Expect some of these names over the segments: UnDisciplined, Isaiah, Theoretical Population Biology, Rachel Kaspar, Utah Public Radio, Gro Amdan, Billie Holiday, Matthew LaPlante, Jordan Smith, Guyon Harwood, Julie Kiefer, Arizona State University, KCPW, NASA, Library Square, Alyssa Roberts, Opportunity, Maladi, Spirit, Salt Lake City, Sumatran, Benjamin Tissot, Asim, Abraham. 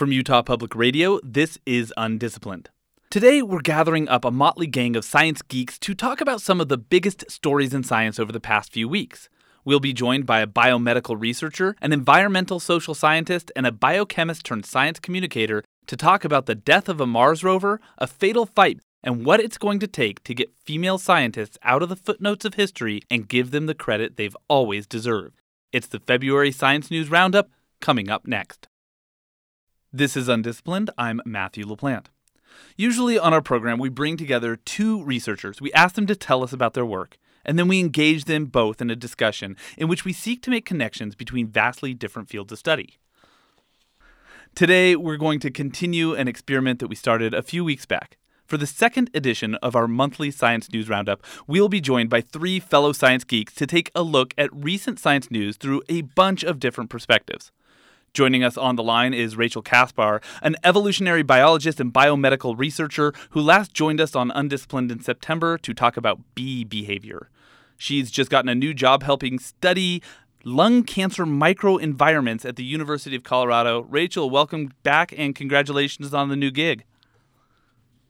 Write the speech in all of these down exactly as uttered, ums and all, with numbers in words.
From Utah Public Radio, this is UnDisciplined. Today, we're gathering up a motley gang of science geeks to talk about some of the biggest stories in science over the past few weeks. We'll be joined by a biomedical researcher, an environmental social scientist, and a biochemist turned science communicator to talk about the death of a Mars rover, a fatal fight, and what it's going to take to get female scientists out of the footnotes of history and give them the credit they've always deserved. It's the February Science News Roundup, coming up next. This is Undisciplined. I'm Matthew LaPlante. Usually on our program, we bring together two researchers. We ask them to tell us about their work, and then we engage them both in a discussion in which we seek to make connections between vastly different fields of study. Today, we're going to continue an experiment that we started a few weeks back. For the second edition of our monthly Science News Roundup, we'll be joined by three fellow science geeks to take a look at recent science news through a bunch of different perspectives. Joining us on the line is Rachel Kaspar, an evolutionary biologist and biomedical researcher who last joined us on Undisciplined in September to talk about bee behavior. She's just gotten a new job helping study lung cancer microenvironments at the University of Colorado. Rachel, welcome back and congratulations on the new gig.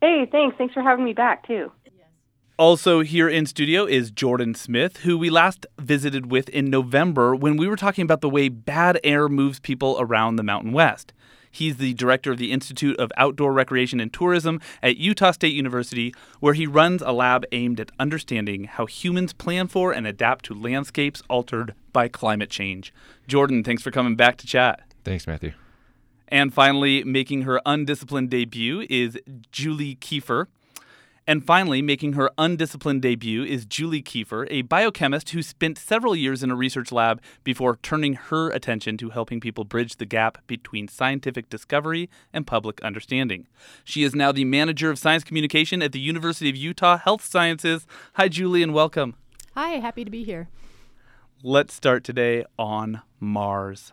Hey, thanks. Thanks for having me back, too. Also here in studio is Jordan Smith, who we last visited with in November when we were talking about the way bad air moves people around the Mountain West. He's the director of the Institute of Outdoor Recreation and Tourism at Utah State University, where he runs a lab aimed at understanding how humans plan for and adapt to landscapes altered by climate change. Jordan, thanks for coming back to chat. Thanks, Matthew. And finally, making her Undisciplined debut is Julie Kiefer. And finally, making her Undisciplined debut is Julie Kiefer, a biochemist who spent several years in a research lab before turning her attention to helping people bridge the gap between scientific discovery and public understanding. She is now the manager of science communication at the University of Utah Health Sciences. Hi, Julie, and welcome. Hi, happy to be here. Let's start today on Mars.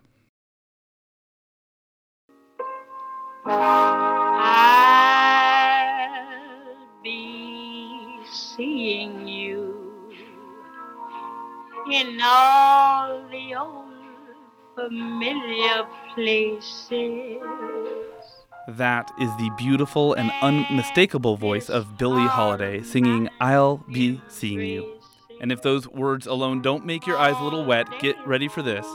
Seeing you in all the old familiar places. That is the beautiful and unmistakable voice of Billie Holiday singing I'll Be Seeing You. And if those words alone don't make your eyes a little wet, get ready for this.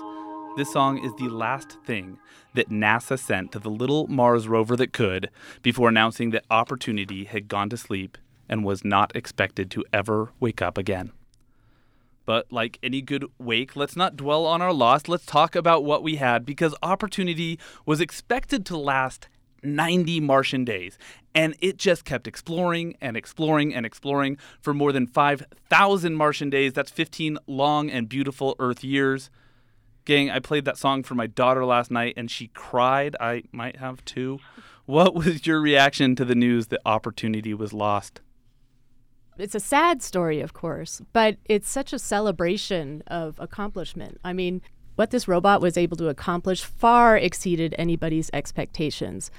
This song is the last thing that NASA sent to the little Mars rover that could before announcing that Opportunity had gone to sleep and was not expected to ever wake up again. But like any good wake, let's not dwell on our loss. Let's talk about what we had, because Opportunity was expected to last ninety Martian days, and it just kept exploring and exploring and exploring for more than five thousand Martian days. That's fifteen long and beautiful Earth years. Gang, I played that song for my daughter last night, and she cried. I might have too. What was your reaction to the news that Opportunity was lost? It's a sad story, of course, but it's such a celebration of accomplishment. I mean, what this robot was able to accomplish far exceeded anybody's expectations.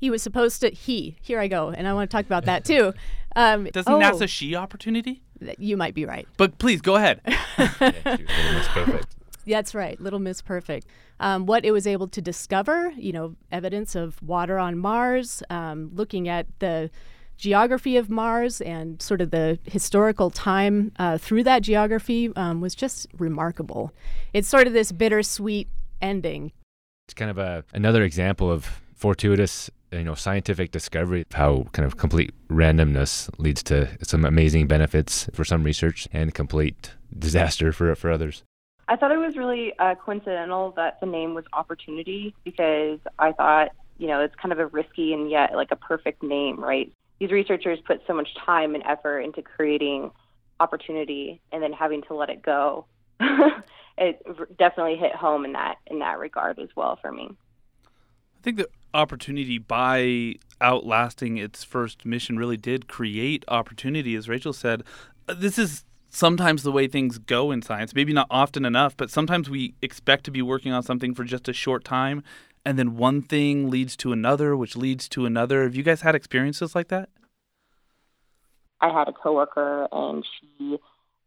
He was supposed to, he, here I go, and I want to talk about that too. Um, Doesn't oh, NASA she Opportunity? You might be right. But please, go ahead. Yeah, she was almost perfect. That's right, Little Miss Perfect. Um, what it was able to discover, you know, evidence of water on Mars, um, looking at the geography of Mars and sort of the historical time uh, through that geography um, was just remarkable. It's sort of this bittersweet ending. It's kind of a, another example of fortuitous, you know, scientific discovery, how kind of complete randomness leads to some amazing benefits for some research and complete disaster for for others. I thought it was really uh, coincidental that the name was Opportunity, because I thought, you know, it's kind of a risky and yet like a perfect name, right? These researchers put so much time and effort into creating Opportunity and then having to let it go. It definitely hit home in that in that regard as well for me. I think that Opportunity, by outlasting its first mission, really did create opportunity, as Rachel said. This is sometimes the way things go in science, maybe not often enough, but sometimes we expect to be working on something for just a short time, and then one thing leads to another, which leads to another. Have you guys had experiences like that? I had a coworker, and she,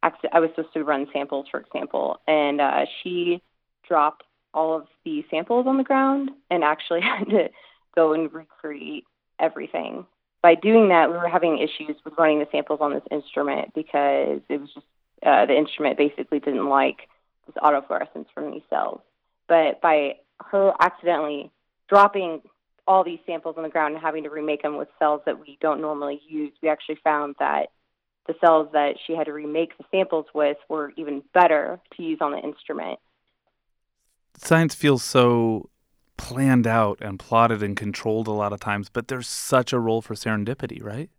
I was supposed to run samples, for example, and uh, she dropped all of the samples on the ground and actually had to go and recreate everything. By doing that, we were having issues with running the samples on this instrument because it was just uh, the instrument basically didn't like this autofluorescence from these cells. But by her accidentally dropping all these samples on the ground and having to remake them with cells that we don't normally use, we actually found that the cells that she had to remake the samples with were even better to use on the instrument. Science feels so planned out and plotted and controlled a lot of times, but there's such a role for serendipity, right?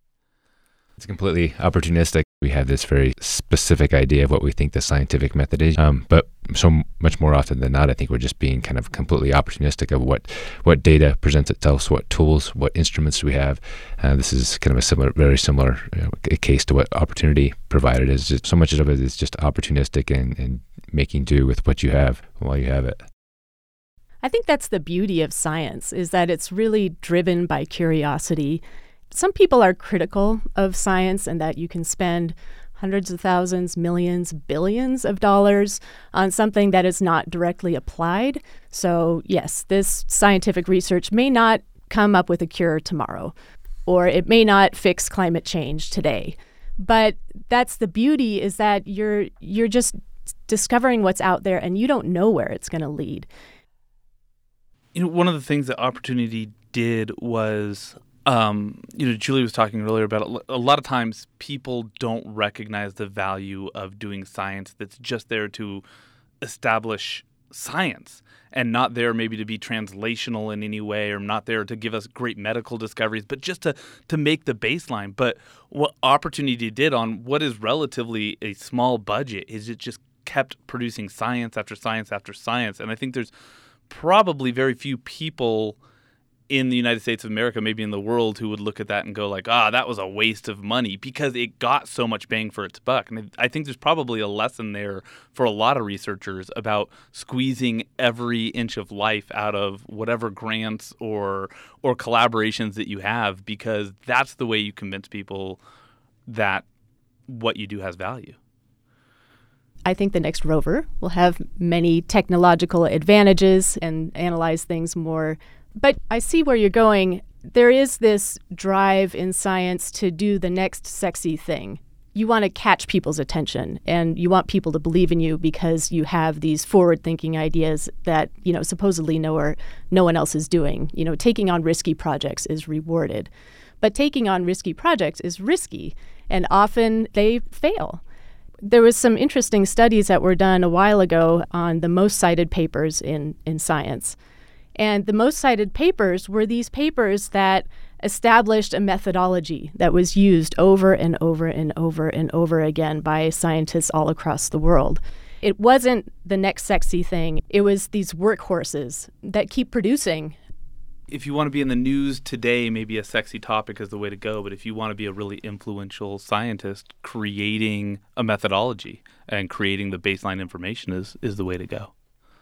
It's completely opportunistic. We have this very specific idea of what we think the scientific method is, um, but so much more often than not, I think we're just being kind of completely opportunistic of what, what data presents itself, what tools, what instruments we have. Uh, this is kind of a similar, very similar you know, case to what Opportunity provided. Is just so much of it is just opportunistic and, and making do with what you have while you have it. I think that's the beauty of science, is that it's really driven by curiosity. Some people are critical of science and that you can spend hundreds of thousands, millions, billions of dollars on something that is not directly applied. So yes, this scientific research may not come up with a cure tomorrow, or it may not fix climate change today. But that's the beauty, is that you're you're just discovering what's out there and you don't know where it's going to lead. You know, one of the things that Opportunity did was Um, you know, Julie was talking earlier about a lot of times people don't recognize the value of doing science that's just there to establish science and not there maybe to be translational in any way, or not there to give us great medical discoveries, but just to, to make the baseline. But what Opportunity did on what is relatively a small budget is it just kept producing science after science after science. And I think there's probably very few people in the United States of America, maybe in the world, who would look at that and go like, ah, that was a waste of money, because it got so much bang for its buck. And I think there's probably a lesson there for a lot of researchers about squeezing every inch of life out of whatever grants or or collaborations that you have, because that's the way you convince people that what you do has value. I think the next rover will have many technological advantages and analyze things more. But I see where you're going. There is this drive in science to do the next sexy thing. You want to catch people's attention, and you want people to believe in you because you have these forward-thinking ideas that, you know, supposedly no or no one else is doing. You know, taking on risky projects is rewarded. But taking on risky projects is risky, and often they fail. There was some interesting studies that were done a while ago on the most cited papers in, in science. And the most cited papers were these papers that established a methodology that was used over and over and over and over again by scientists all across the world. It wasn't the next sexy thing. It was these workhorses that keep producing. If you want to be in the news today, maybe a sexy topic is the way to go. But if you want to be a really influential scientist, creating a methodology and creating the baseline information is, is the way to go.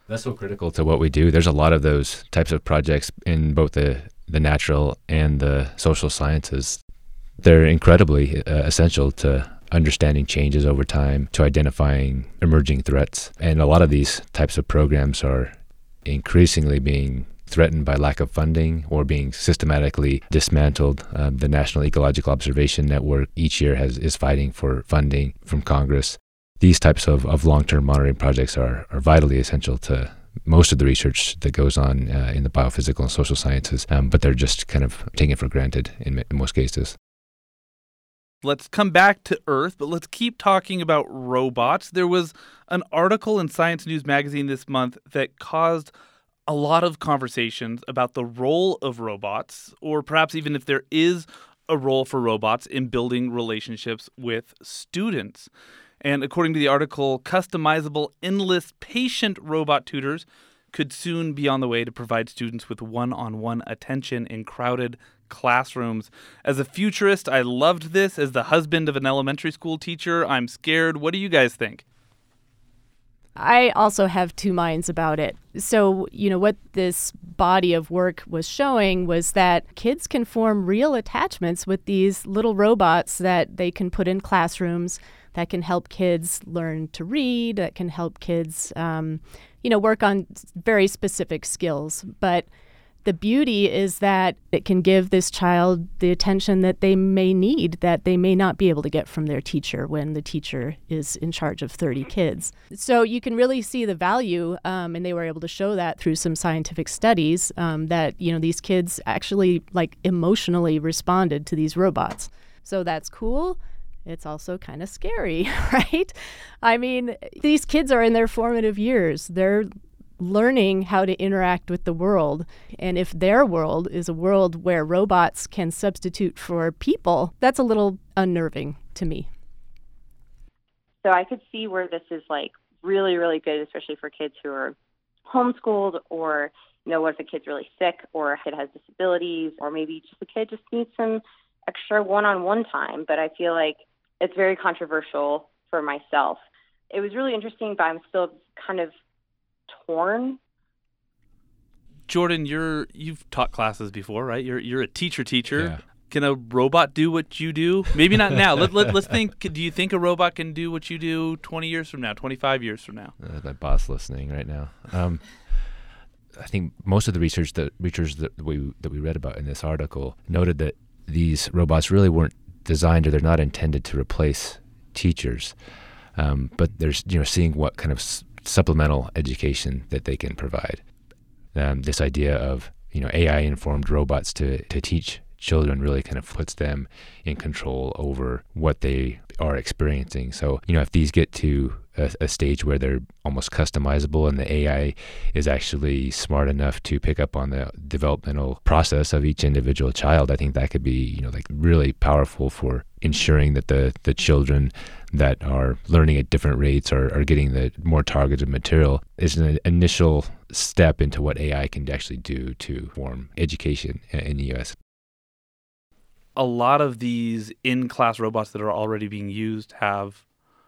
That's so critical to what we do. There's a lot of those types of projects in both the, the natural and the social sciences. They're incredibly uh, essential to understanding changes over time, to identifying emerging threats. And a lot of these types of programs are increasingly being threatened by lack of funding or being systematically dismantled. Uh, the National Ecological Observation Network each year has is fighting for funding from Congress. These types of, of long-term monitoring projects are, are vitally essential to most of the research that goes on uh, in the biophysical and social sciences, um, but they're just kind of taken for granted in, in most cases. Let's come back to Earth, but let's keep talking about robots. There was an article in Science News magazine this month that caused a lot of conversations about the role of robots, or perhaps even if there is a role for robots in building relationships with students. And according to the article, customizable, endless, patient robot tutors could soon be on the way to provide students with one-on-one attention in crowded classrooms. As a futurist, I loved this. As the husband of an elementary school teacher, I'm scared. What do you guys think? I also have two minds about it. So, you know, what this body of work was showing was that kids can form real attachments with these little robots that they can put in classrooms that can help kids learn to read, that can help kids um, you know, work on very specific skills. But the beauty is that it can give this child the attention that they may need, that they may not be able to get from their teacher when the teacher is in charge of thirty kids. So you can really see the value, um, and they were able to show that through some scientific studies, um, that, you know, these kids actually, like, emotionally responded to these robots. So that's cool. It's also kind of scary, right? I mean, these kids are in their formative years. They're learning how to interact with the world. And if their world is a world where robots can substitute for people, that's a little unnerving to me. So I could see where this is, like, really, really good, especially for kids who are homeschooled, or, you know, what if a kid's really sick, or a kid has disabilities, or maybe just the kid just needs some extra one-on-one time. But I feel like it's very controversial for myself. It was really interesting, but I'm still kind of torn. Jordan, you're you've taught classes before, right? You're you're a teacher teacher. Yeah. Can a robot do what you do? Maybe not now. let, let let's think. Do you think a robot can do what you do twenty years from now, twenty-five years from now? Uh, that boss listening right now. Um, I think most of the research that research that we that we read about in this article noted that these robots really weren't designed, or they're not intended to replace teachers. Um, but there's you know seeing what kind of s- supplemental education that they can provide. Um, this idea of you know A I-informed robots to, to teach children really kind of puts them in control over what they are experiencing. So you know if these get to a, a stage where they're almost customizable, and the A I is actually smart enough to pick up on the developmental process of each individual child, I think that could be you know like really powerful for ensuring that the the children that are learning at different rates are, are getting the more targeted material. Is an initial step into what A I can actually do to form education in the U S. A lot of these in-class robots that are already being used have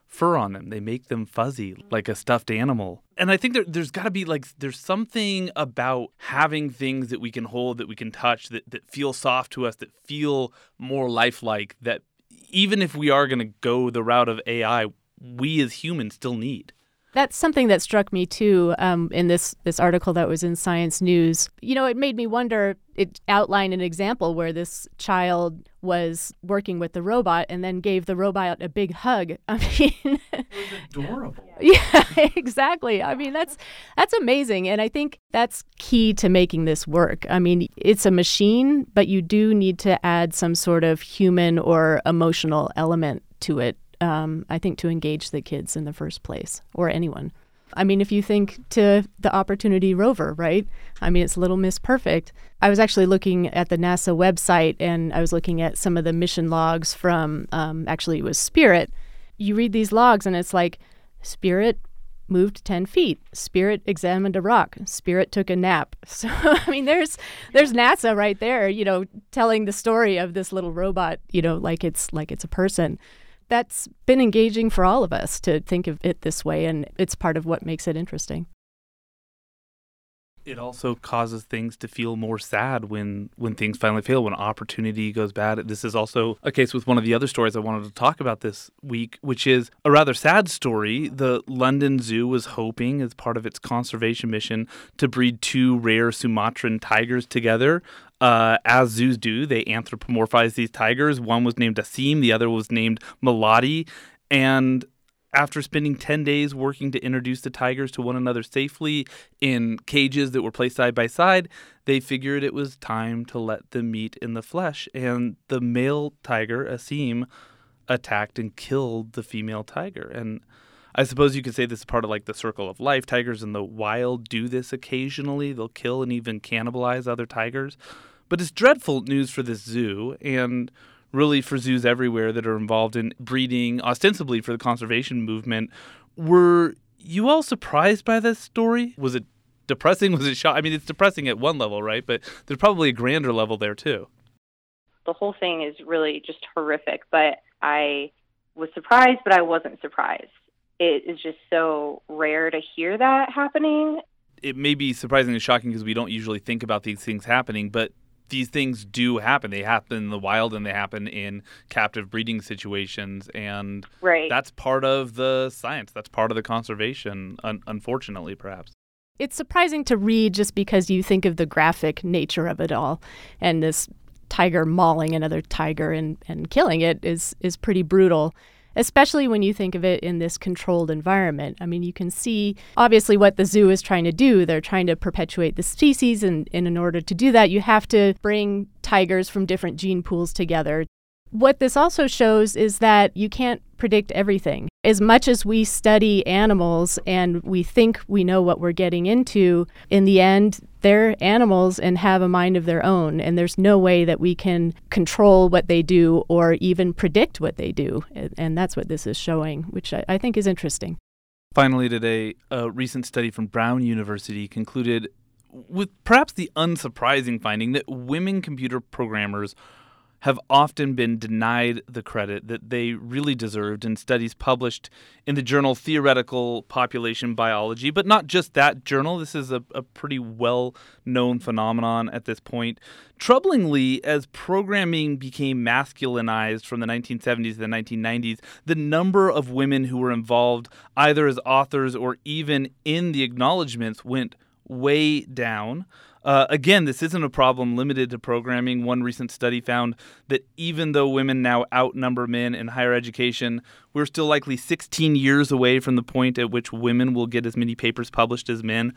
fur on them. They make them fuzzy, like a stuffed animal. And I think there, there's got to be, like, there's something about having things that we can hold, that we can touch, that, that feel soft to us, that feel more lifelike, that even if we are going to go the route of A I, we as humans still need. That's something that struck me, too, um, in this, this article that was in Science News. You know, it made me wonder, it outlined an example where this child was working with the robot and then gave the robot a big hug. I mean... It was adorable. Yeah, exactly. I mean, that's that's amazing. And I think that's key to making this work. I mean, it's a machine, but you do need to add some sort of human or emotional element to it. Um, I think, to engage the kids in the first place, or anyone. I mean, if you think to the Opportunity rover, right? I mean, it's Little Miss Perfect. I was actually looking at the NASA website, and I was looking at some of the mission logs from, um, actually it was Spirit. You read these logs and it's like, Spirit moved ten feet. Spirit examined a rock. Spirit took a nap. So, I mean, there's there's NASA right there, you know, telling the story of this little robot, you know, like it's like it's a person. That's been engaging for all of us to think of it this way, and it's part of what makes it interesting. It also causes things to feel more sad when, when things finally fail, when opportunity goes bad. This is also a case with one of the other stories I wanted to talk about this week, which is a rather sad story. The London Zoo was hoping, as part of its conservation mission, to breed two rare Sumatran tigers together. Uh, as zoos do, they anthropomorphize these tigers. One was named Asim, the other was named Maladi. And after spending ten days working to introduce the tigers to one another safely in cages that were placed side by side, they figured it was time to let them meet in the flesh. And the male tiger, Asim, attacked and killed the female tiger. And I suppose you could say this is part of, like, the circle of life. Tigers in the wild do this occasionally. They'll kill and even cannibalize other tigers. But it's dreadful news for this zoo, and really for zoos everywhere that are involved in breeding, ostensibly for the conservation movement. Were you all surprised by this story? Was it depressing? Was it shock? I mean, it's depressing at one level, right? But there's probably a grander level there, too. The whole thing is really just horrific, but I was surprised, but I wasn't surprised. It is just so rare to hear that happening. It may be surprisingly shocking because we don't usually think about these things happening, but these things do happen. They happen in the wild, and they happen in captive breeding situations. And right. That's part of the science. That's part of the conservation, un- unfortunately, perhaps. It's surprising to read just because you think of the graphic nature of it all, and this tiger mauling another tiger and, and killing it is is pretty brutal, especially when you think of it in this controlled environment. I mean, you can see obviously what the zoo is trying to do. They're trying to perpetuate the species, and, and in order to do that, you have to bring tigers from different gene pools together. What this also shows is that you can't predict everything. As much as we study animals and we think we know what we're getting into, in the end, they're animals and have a mind of their own, and there's no way that we can control what they do or even predict what they do. And that's what this is showing, which I think is interesting. Finally today, a recent study from Brown University concluded with perhaps the unsurprising finding that women computer programmers have often been denied the credit that they really deserved in studies published in the journal Theoretical Population Biology. But not just that journal. This is a, a pretty well-known phenomenon at this point. Troublingly, as programming became masculinized from the nineteen seventies to the nineteen nineties, the number of women who were involved either as authors or even in the acknowledgments went way down. Uh, again, this isn't a problem limited to programming. One recent study found that even though women now outnumber men in higher education, we're still likely sixteen years away from the point at which women will get as many papers published as men.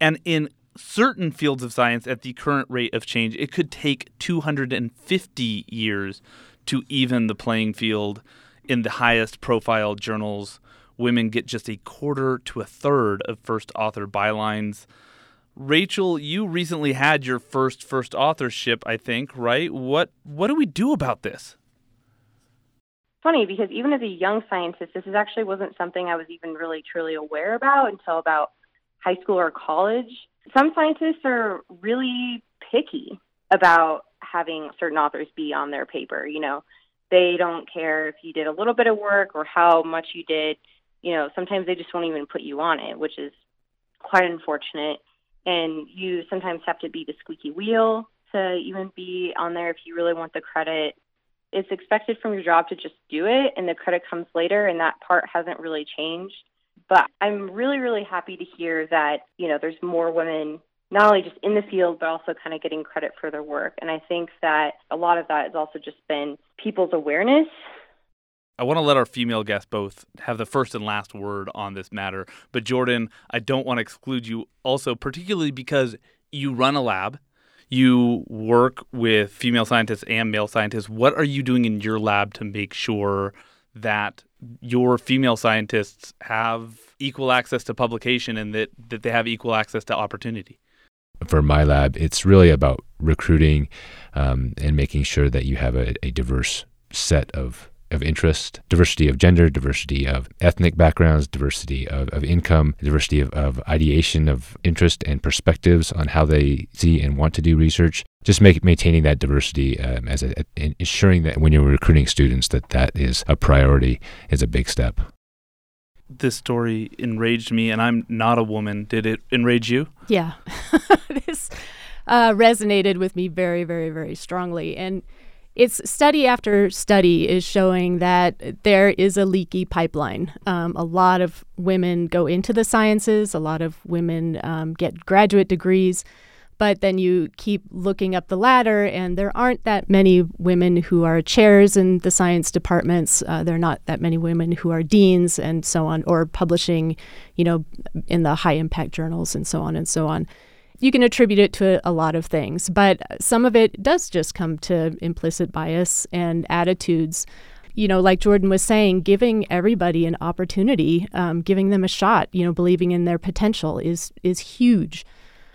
And in certain fields of science, at the current rate of change, it could take two hundred fifty years to even the playing field in the highest profile journals. Women get just a quarter to a third of first author bylines. Rachel, you recently had your first first authorship, I think, right? What what do we do about this? Funny, because even as a young scientist, this is actually wasn't something I was even really truly aware about until about high school or college. Some scientists are really picky about having certain authors be on their paper. You know, they don't care if you did a little bit of work or how much you did. You know, sometimes they just won't even put you on it, which is quite unfortunate. And you sometimes have to be the squeaky wheel to even be on there if you really want the credit. It's expected from your job to just do it, and the credit comes later, and that part hasn't really changed. But I'm really, really happy to hear that, you know, there's more women, not only just in the field, but also kind of getting credit for their work. And I think that a lot of that has also just been people's awareness. I want to let our female guests both have the first and last word on this matter. But Jordan, I don't want to exclude you also, particularly because you run a lab. You work with female scientists and male scientists. What are you doing in your lab to make sure that your female scientists have equal access to publication and that, that they have equal access to opportunity? For my lab, it's really about recruiting um, and making sure that you have a, a diverse set of of interest, diversity of gender, diversity of ethnic backgrounds, diversity of, of income, diversity of, of ideation, of interest and perspectives on how they see and want to do research. Just make, maintaining that diversity um, as a, and ensuring that when you're recruiting students that that is a priority is a big step. This story enraged me, and I'm not a woman. Did it enrage you? Yeah. This uh, resonated with me very, very, very strongly. And it's study after study is showing that there is a leaky pipeline. Um, a lot of women go into the sciences. A lot of women um, get graduate degrees. But then you keep looking up the ladder, and there aren't that many women who are chairs in the science departments. Uh, there are not that many women who are deans and so on, or publishing, you know, in the high-impact journals and so on and so on. You can attribute it to a lot of things, but some of it does just come to implicit bias and attitudes. You know, like Jordan was saying, giving everybody an opportunity, um, giving them a shot, you know, believing in their potential is is huge.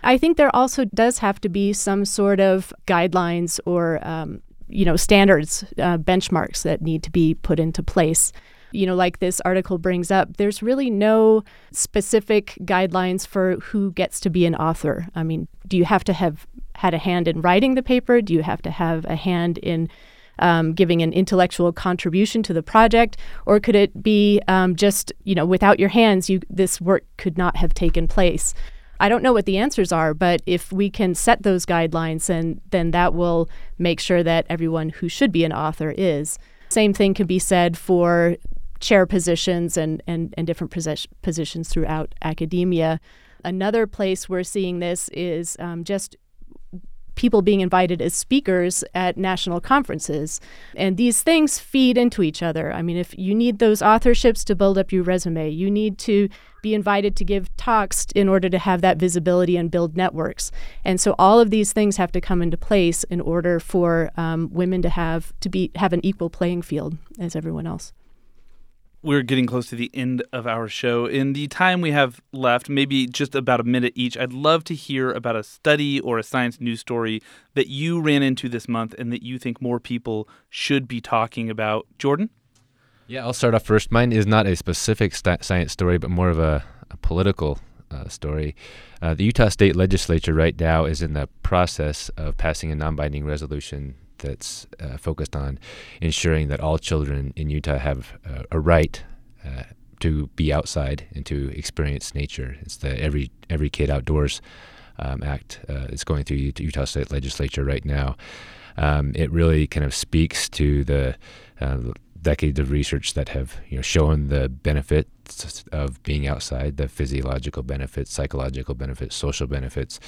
I think there also does have to be some sort of guidelines or, um, you know, standards, uh, benchmarks that need to be put into place. You know, like this article brings up, there's really no specific guidelines for who gets to be an author. I mean, do you have to have had a hand in writing the paper? Do you have to have a hand in um, giving an intellectual contribution to the project? Or could it be um, just, you know, without your hands, you this work could not have taken place? I don't know what the answers are, but if we can set those guidelines, and then that will make sure that everyone who should be an author is. Same thing can be said for chair positions and, and, and different positions throughout academia. Another place we're seeing this is um, just people being invited as speakers at national conferences. And these things feed into each other. I mean, if you need those authorships to build up your resume, you need to be invited to give talks in order to have that visibility and build networks. And so all of these things have to come into place in order for um, women to have to be have an equal playing field as everyone else. We're getting close to the end of our show. In the time we have left, maybe just about a minute each, I'd love to hear about a study or a science news story that you ran into this month and that you think more people should be talking about. Jordan? Yeah, I'll start off first. Mine is not a specific st- science story, but more of a, a political uh, story. Uh, the Utah State Legislature right now is in the process of passing a non-binding resolution that's uh, focused on ensuring that all children in Utah have uh, a right uh, to be outside and to experience nature. It's the Every Every Kid Outdoors um, Act uh, that's going through the Utah State Legislature right now. Um, it really kind of speaks to the uh, decades of research that have you know shown the benefits of being outside, the physiological benefits, psychological benefits, social benefits,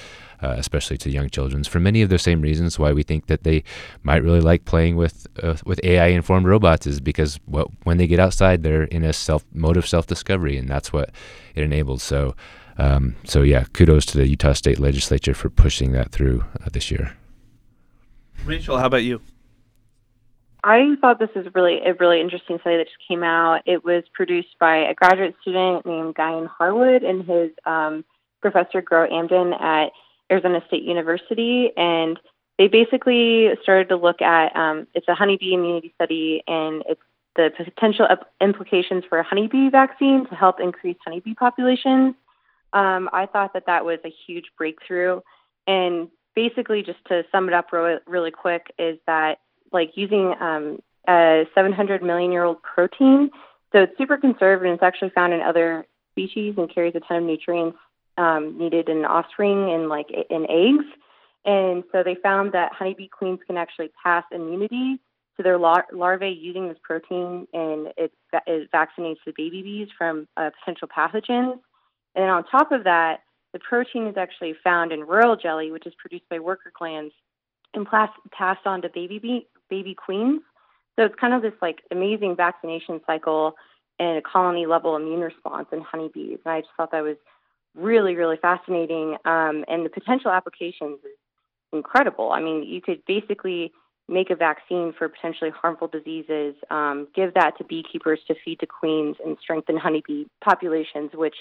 uh, especially to young children, for many of the same reasons why we think that they might really like playing with uh, with A I-informed robots, is because what, when they get outside, they're in a self mode of self-discovery, and that's what it enables. So, um, so yeah, kudos to the Utah State Legislature for pushing that through uh, this year. Rachel, how about you? I thought this is really a really interesting study that just came out. It was produced by a graduate student named Guyon Harwood and his um, professor, Gro Amdan, at Arizona State University. And they basically started to look at, um, it's a honeybee immunity study, and it's the potential implications for a honeybee vaccine to help increase honeybee populations. Um, I thought that that was a huge breakthrough. And basically, just to sum it up really, really quick, is that like using um, a seven hundred million year old protein. So it's super conserved, and it's actually found in other species and carries a ton of nutrients um, needed in offspring and like in eggs. And so they found that honeybee queens can actually pass immunity to their lar- larvae using this protein, and it, it vaccinates the baby bees from uh, potential pathogens. And then on top of that, the protein is actually found in royal jelly, which is produced by worker glands and passed on to baby bee- baby queens. So it's kind of this like amazing vaccination cycle and a colony level immune response in honeybees. And I just thought that was really, really fascinating. Um, and the potential applications is incredible. I mean, you could basically make a vaccine for potentially harmful diseases, um, give that to beekeepers to feed to queens and strengthen honeybee populations, which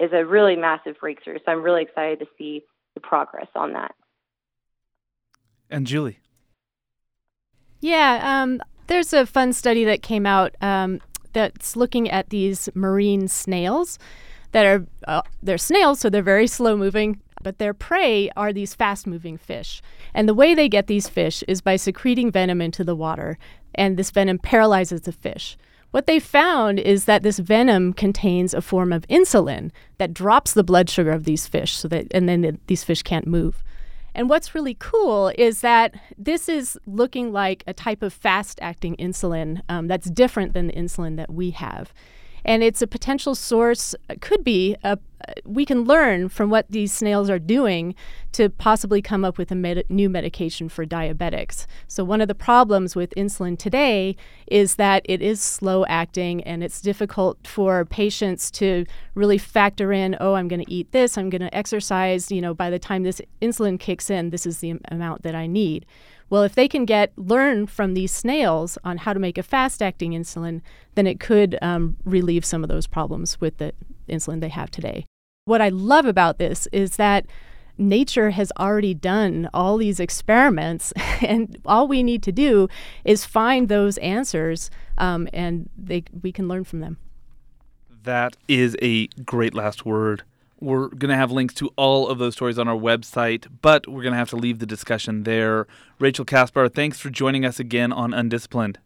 is a really massive breakthrough. So I'm really excited to see the progress on that. And Julie? Yeah, um, there's a fun study that came out um, that's looking at these marine snails that are, uh, they're snails, so they're very slow moving, but their prey are these fast moving fish. And the way they get these fish is by secreting venom into the water, and this venom paralyzes the fish. What they found is that this venom contains a form of insulin that drops the blood sugar of these fish, so that and then the, these fish can't move. And what's really cool is that this is looking like a type of fast-acting insulin um, that's different than the insulin that we have. And it's a potential source, could be, a, we can learn from what these snails are doing to possibly come up with a med- new medication for diabetics. So one of the problems with insulin today is that it is slow-acting, and it's difficult for patients to really factor in, oh, I'm going to eat this, I'm going to exercise, you know, by the time this insulin kicks in, this is the am- amount that I need. Well, if they can get learn from these snails on how to make a fast-acting insulin, then it could um, relieve some of those problems with the insulin they have today. What I love about this is that nature has already done all these experiments, and all we need to do is find those answers, um, and they, we can learn from them. That is a great last word. We're going to have links to all of those stories on our website, but we're going to have to leave the discussion there. Rachel Kaspar, thanks for joining us again on Undisciplined.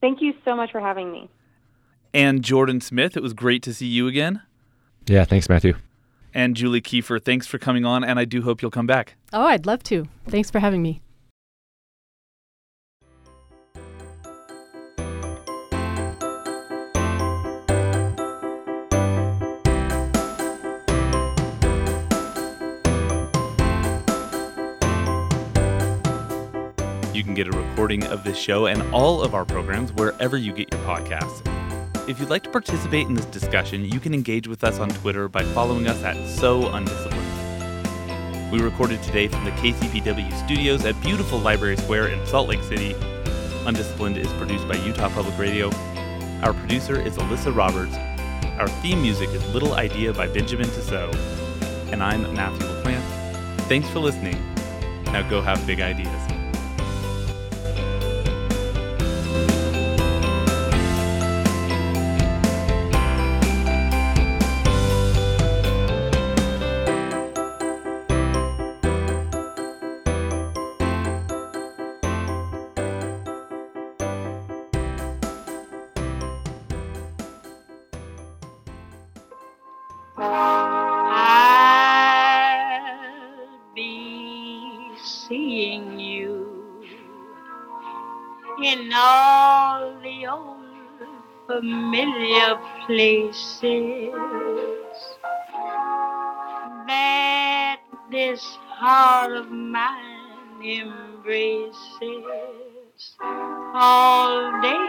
Thank you so much for having me. And Jordan Smith, it was great to see you again. Yeah, thanks, Matthew. And Julie Kiefer, thanks for coming on, and I do hope you'll come back. Oh, I'd love to. Thanks for having me. You can get a recording of this show and all of our programs wherever you get your podcasts. If you'd like to participate in this discussion, you can engage with us on Twitter by following us at So Undisciplined. We recorded today from the K C P W studios at beautiful Library Square in Salt Lake City. Undisciplined is produced by Utah Public Radio. Our producer is Alyssa Roberts. Our theme music is Little Idea by Benjamin Tissot. And I'm Matthew LaPlante. Thanks for listening. Now go have big ideas. Familiar places that this heart of mine embraces all day.